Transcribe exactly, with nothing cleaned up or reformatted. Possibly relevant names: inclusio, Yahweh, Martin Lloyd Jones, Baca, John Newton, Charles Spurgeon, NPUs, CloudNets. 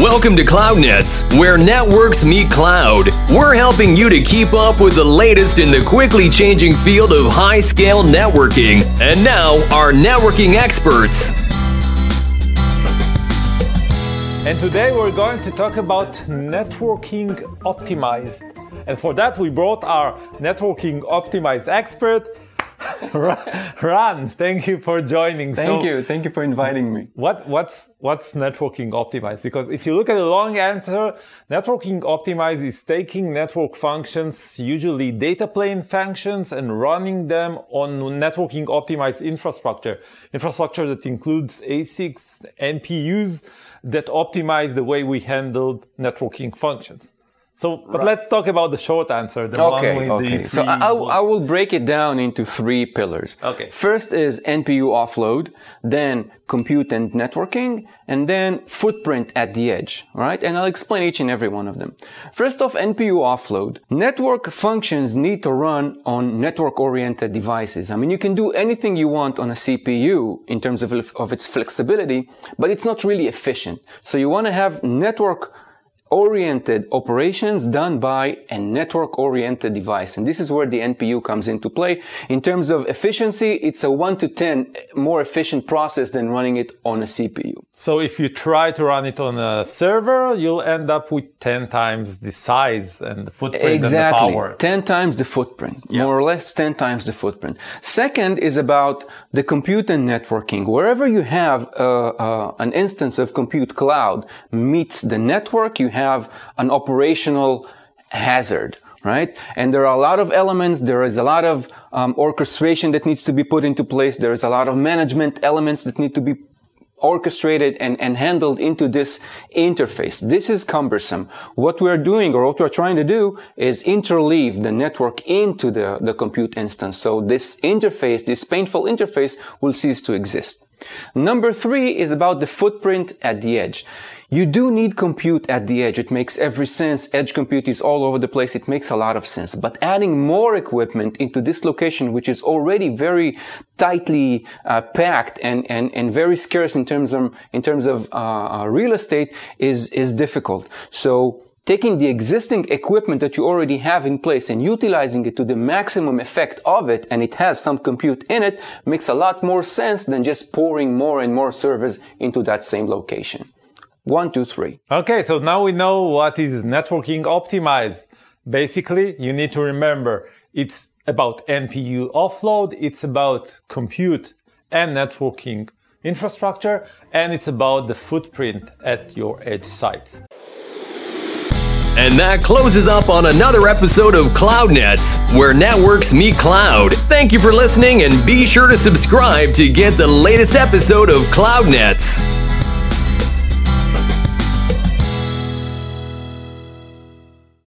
Welcome to CloudNets, where networks meet cloud. We're helping you to keep up with the latest in the quickly changing field of high-scale networking. And now, our networking experts. And today we're going to talk about networking optimized. And for that, we brought our networking optimized expert, Ran. Thank you for joining. Thank so, you. Thank you for inviting me. What, what's, what's networking optimized? Because if you look at the long answer, networking optimized is taking network functions, usually data plane functions, and running them on networking optimized infrastructure. Infrastructure that includes A S I Cs, N P Us that optimize the way we handle networking functions. So, but right. let's talk about the short answer. The okay, one with okay. The so I, I will break it down into three pillars. Okay. First is N P U offload, then compute and networking, and then footprint at the edge, right? And I'll explain each and every one of them. First off, N P U offload. Network functions need to run on network-oriented devices. I mean, you can do anything you want on a C P U in terms of, of its flexibility, but it's not really efficient. So you want to have network oriented operations done by a network-oriented device. And this is where the N P U comes into play. In terms of efficiency, it's a one to ten more efficient process than running it on a C P U. So if you try to run it on a server, you'll end up with ten times the size and the footprint exactly. and the power. ten times the footprint. Yep. More or less ten times the footprint. Second is about the compute and networking. Wherever you have uh, uh, an instance of compute cloud meets the network, you have have an operational hazard, right? And there are a lot of elements. There is a lot of um, orchestration that needs to be put into place. There is a lot of management elements that need to be orchestrated and, and handled into this interface. This is cumbersome. What we're doing or what we're trying to do is interleave the network into the, the compute instance. So this interface, this painful interface, will cease to exist. Number three is about the footprint at the edge. You do need compute at the edge. It makes every sense. Edge compute is all over the place. It makes a lot of sense. But adding more equipment into this location, which is already very tightly uh, packed and, and, and very scarce in terms of, in terms of uh, real estate is, is difficult. So taking the existing equipment that you already have in place and utilizing it to the maximum effect of it, and it has some compute in it, makes a lot more sense than just pouring more and more servers into that same location. One, two, three. Okay, so now we know what is networking optimized. Basically, you need to remember it's about N P U offload, it's about compute and networking infrastructure, and it's about the footprint at your edge sites. And that closes up on another episode of CloudNets, where networks meet cloud. Thank you for listening, and be sure to subscribe to get the latest episode of CloudNets.